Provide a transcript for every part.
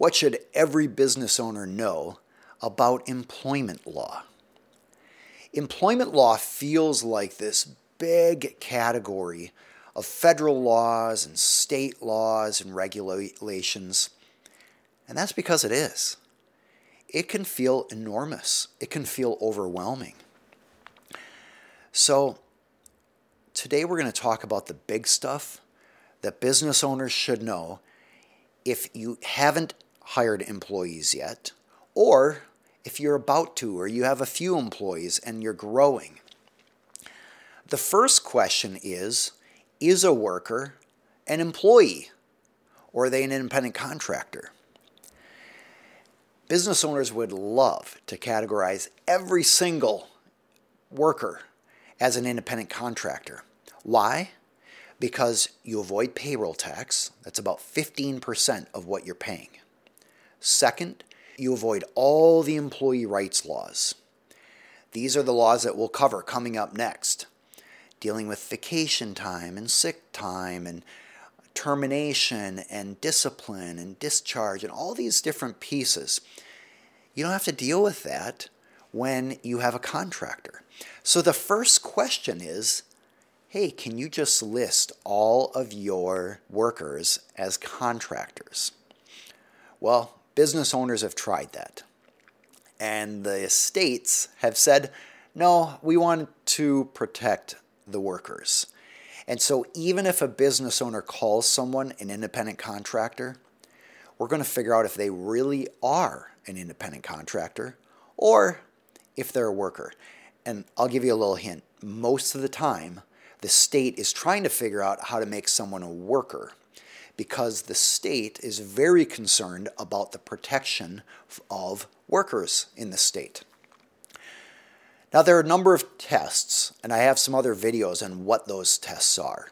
What should every business owner know about employment law? Employment law feels like this big category of federal laws and state laws and regulations, and that's because it is. It can feel enormous. It can feel overwhelming. So today we're going to talk about the big stuff that business owners should know if you haven't hired employees yet, or if you're about to, or you have a few employees and you're growing. The first question is a worker an employee, or are they an independent contractor? Business owners would love to categorize every single worker as an independent contractor. Why? Because you avoid payroll tax. That's about 15% of what you're paying. Second, you avoid all the employee rights laws. These are the laws that we'll cover coming up next, dealing with vacation time and sick time and termination and discipline and discharge and all these different pieces. You don't have to deal with that when you have a contractor. So the first question is, hey, can you just list all of your workers as contractors? Well, business owners have tried that, and the states have said, no, we want to protect the workers. And so even if a business owner calls someone an independent contractor, we're going to figure out if they really are an independent contractor or if they're a worker. And I'll give you a little hint. Most of the time, the state is trying to figure out how to make someone a worker because the state is very concerned about the protection of workers in the state. Now, there are a number of tests, and I have some other videos on what those tests are.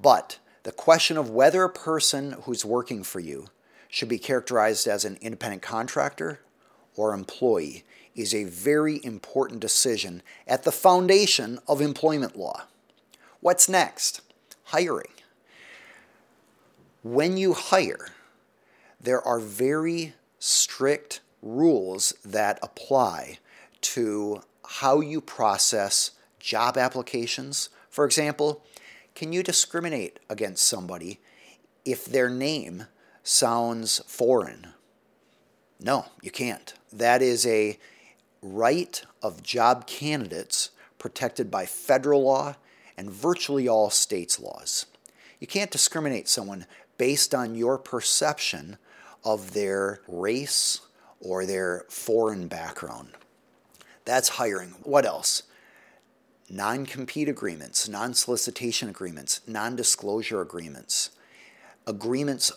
But the question of whether a person who's working for you should be characterized as an independent contractor or employee is a very important decision at the foundation of employment law. What's next? Hiring. When you hire, there are very strict rules that apply to how you process job applications. For example, can you discriminate against somebody if their name sounds foreign? No, you can't. That is a right of job candidates protected by federal law and virtually all states' laws. You can't discriminate someone based on your perception of their race or their foreign background. That's hiring. What else? Non-compete agreements, non-solicitation agreements, non-disclosure agreements, agreements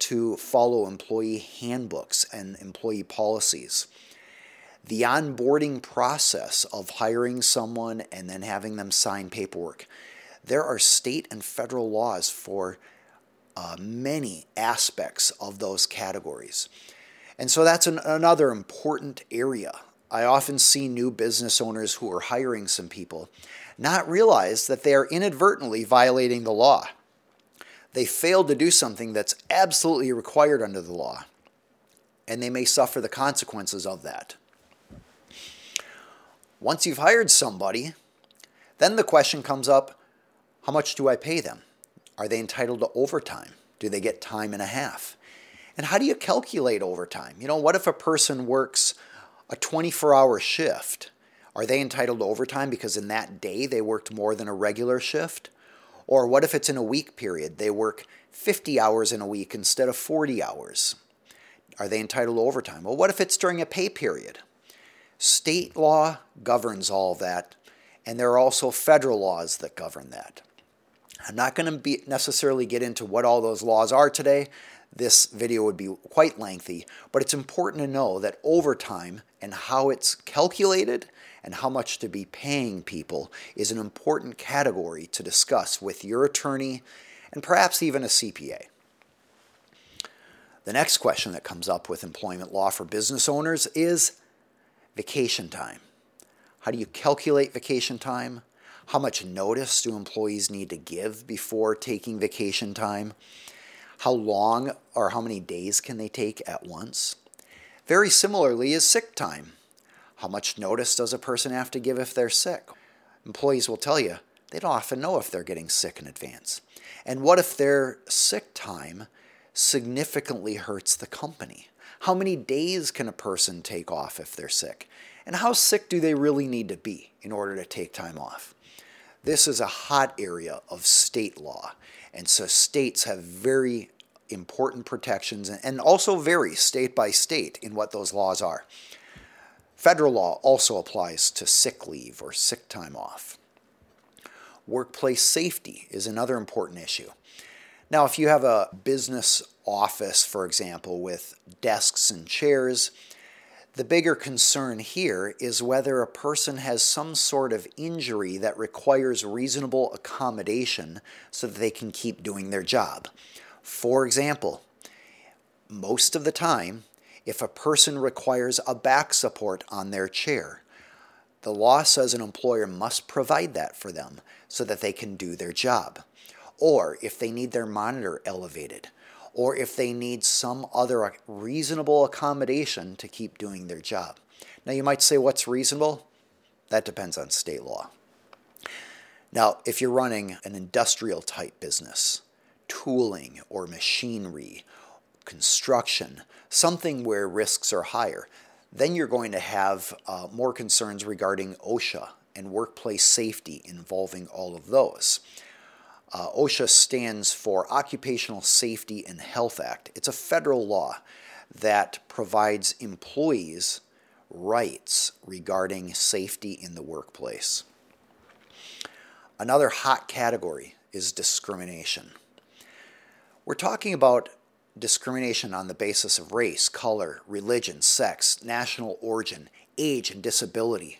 to follow employee handbooks and employee policies, the onboarding process of hiring someone and then having them sign paperwork. There are state and federal laws for many aspects of those categories. And so that's another important area. I often see new business owners who are hiring some people not realize that they are inadvertently violating the law. They failed to do something that's absolutely required under the law, and they may suffer the consequences of that. Once you've hired somebody, then the question comes up, how much do I pay them? Are they entitled to overtime? Do they get time and a half? And how do you calculate overtime? You know, what if a person works a 24-hour shift? Are they entitled to overtime because in that day they worked more than a regular shift? Or what if it's in a week period? They work 50 hours in a week instead of 40 hours. Are they entitled to overtime? Well, what if it's during a pay period? State law governs all that, and there are also federal laws that govern that. I'm not going to necessarily get into what all those laws are today. This video would be quite lengthy, but it's important to know that overtime and how it's calculated and how much to be paying people is an important category to discuss with your attorney and perhaps even a CPA. The next question that comes up with employment law for business owners is vacation time. How do you calculate vacation time? How much notice do employees need to give before taking vacation time? how long or how many days can they take at once? Very similarly is sick time. How much notice does a person have to give if they're sick? Employees will tell you they don't often know if they're getting sick in advance. And what if their sick time significantly hurts the company? How many days can a person take off if they're sick? And how sick do they really need to be in order to take time off? This is a hot area of state law. And so states have very important protections and also vary state by state in what those laws are. Federal law also applies to sick leave or sick time off. Workplace safety is another important issue. Now, if you have a business office, for example, with desks and chairs, the bigger concern here is whether a person has some sort of injury that requires reasonable accommodation so that they can keep doing their job. For example, most of the time, if a person requires a back support on their chair, the law says an employer must provide that for them so that they can do their job. Or if they need their monitor elevated, or if they need some other reasonable accommodation to keep doing their job. Now you might say, what's reasonable? That depends on state law. Now, if you're running an industrial type business, tooling or machinery, construction, something where risks are higher, then you're going to have more concerns regarding OSHA and workplace safety involving all of those. OSHA stands for Occupational Safety and Health Act. It's a federal law that provides employees rights regarding safety in the workplace. Another hot category is discrimination. We're talking about discrimination on the basis of race, color, religion, sex, national origin, age, and disability.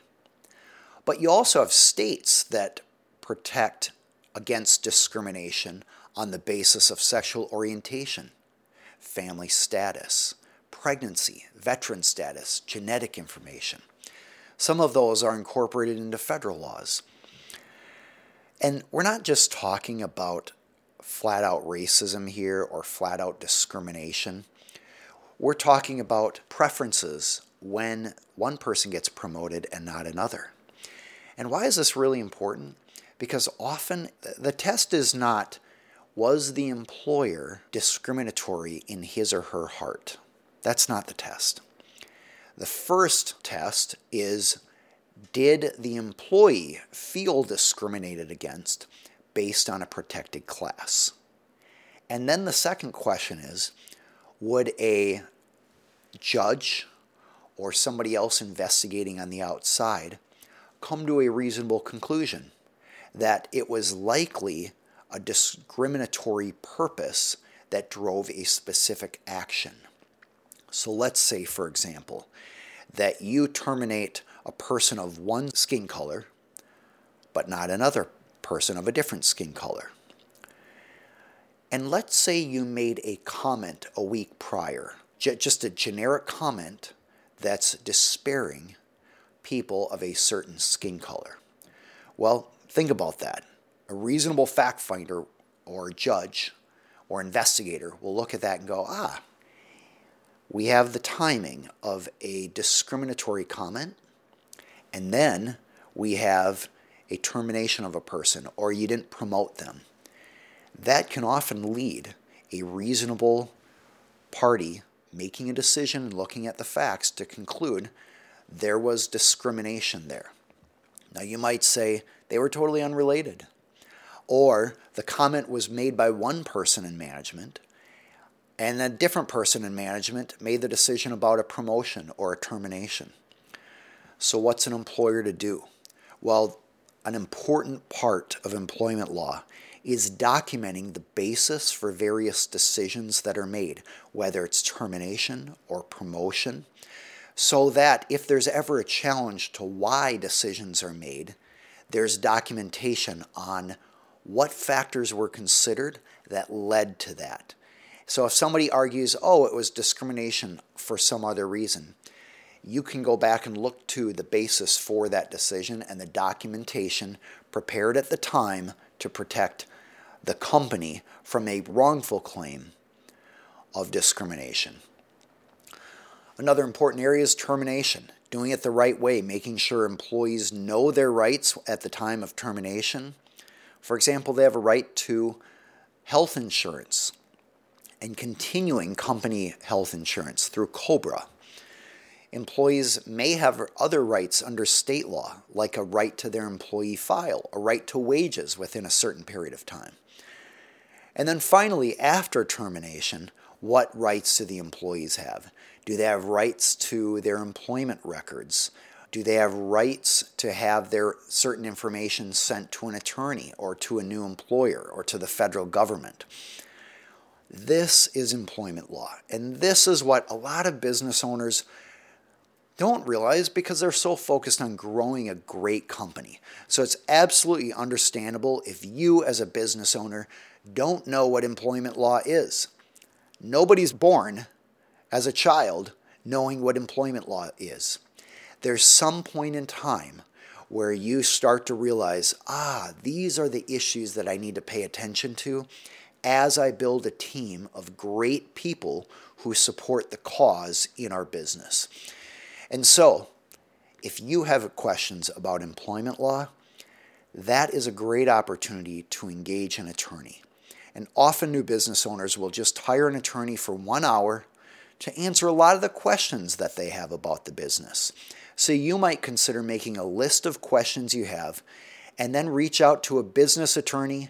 But you also have states that protect against discrimination on the basis of sexual orientation, family status, pregnancy, veteran status, genetic information. Some of those are incorporated into federal laws. And we're not just talking about flat-out racism here or flat-out discrimination. We're talking about preferences when one person gets promoted and not another. And why is this really important? Because often the test is not, was the employer discriminatory in his or her heart? That's not the test. The first test is, did the employee feel discriminated against based on a protected class? And then the second question is, would a judge or somebody else investigating on the outside come to a reasonable conclusion that it was likely a discriminatory purpose that drove a specific action? So let's say, for example, that you terminate a person of one skin color, but not another person of a different skin color. And let's say you made a comment a week prior, just a generic comment that's disparaging people of a certain skin color. Well, think about that. A reasonable fact finder or judge or investigator will look at that and go, we have the timing of a discriminatory comment, and then we have a termination of a person, or you didn't promote them. That can often lead a reasonable party making a decision and looking at the facts to conclude there was discrimination there. Now you might say they were totally unrelated, or the comment was made by one person in management and a different person in management made the decision about a promotion or a termination. So what's an employer to do? Well, an important part of employment law is documenting the basis for various decisions that are made, whether it's termination or promotion, so that if there's ever a challenge to why decisions are made, there's documentation on what factors were considered that led to that. So if somebody argues, it was discrimination for some other reason, you can go back and look to the basis for that decision and the documentation prepared at the time to protect the company from a wrongful claim of discrimination. Another important area is termination. Doing it the right way, making sure employees know their rights at the time of termination. For example, they have a right to health insurance and continuing company health insurance through COBRA. Employees may have other rights under state law, like a right to their employee file, a right to wages within a certain period of time. And then finally, after termination, what rights do the employees have? Do they have rights to their employment records? Do they have rights to have their certain information sent to an attorney or to a new employer or to the federal government? This is employment law, and this is what a lot of business owners don't realize because they're so focused on growing a great company. So it's absolutely understandable if you as a business owner don't know what employment law is. Nobody's born as a child knowing what employment law is. There's some point in time where you start to realize, these are the issues that I need to pay attention to as I build a team of great people who support the cause in our business. And so, if you have questions about employment law, that is a great opportunity to engage an attorney. And often new business owners will just hire an attorney for 1 hour to answer a lot of the questions that they have about the business. So you might consider making a list of questions you have and then reach out to a business attorney.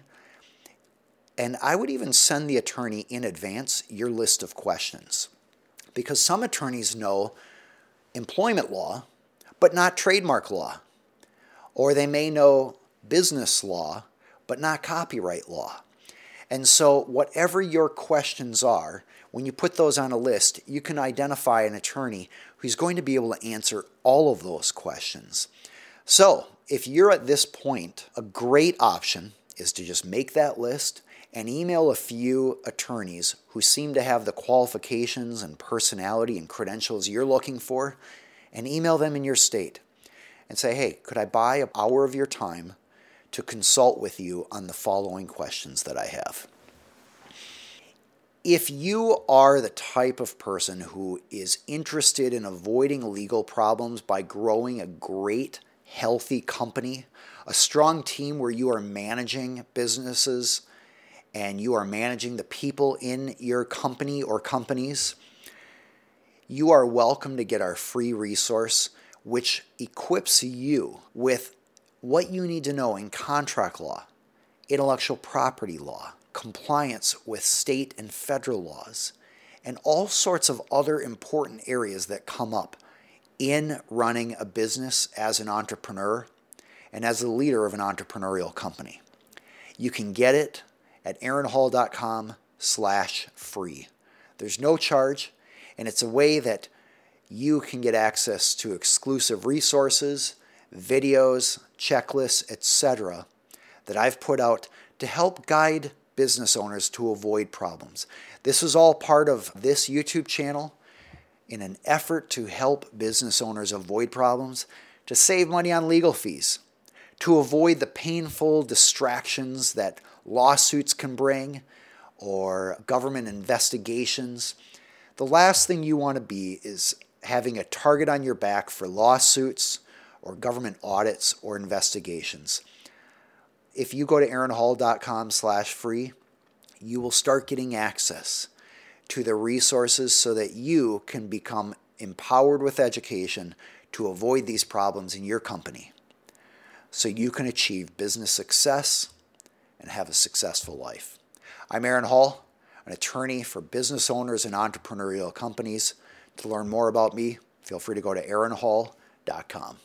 And I would even send the attorney in advance your list of questions, because some attorneys know employment law but not trademark law, or they may know business law but not copyright law. And so whatever your questions are, when you put those on a list, you can identify an attorney who's going to be able to answer all of those questions. So if you're at this point, a great option is to just make that list and email a few attorneys who seem to have the qualifications and personality and credentials you're looking for, and email them in your state and say, hey, could I buy an hour of your time to consult with you on the following questions that I have? If you are the type of person who is interested in avoiding legal problems by growing a great, healthy company, a strong team where you are managing businesses and you are managing the people in your company or companies, you are welcome to get our free resource, which equips you with what you need to know in contract law, intellectual property law, compliance with state and federal laws, and all sorts of other important areas that come up in running a business as an entrepreneur and as the leader of an entrepreneurial company. You can get it at aaronhall.com/free. There's no charge, and it's a way that you can get access to exclusive resources, videos, checklists, etc. that I've put out to help guide business owners to avoid problems. This is all part of this YouTube channel in an effort to help business owners avoid problems, to save money on legal fees, to avoid the painful distractions that lawsuits can bring or government investigations. The last thing you want to be is having a target on your back for lawsuits or government audits or investigations. If you go to aaronhall.com/free, you will start getting access to the resources so that you can become empowered with education to avoid these problems in your company, so you can achieve business success and have a successful life. I'm Aaron Hall, an attorney for business owners and entrepreneurial companies. To learn more about me, feel free to go to aaronhall.com.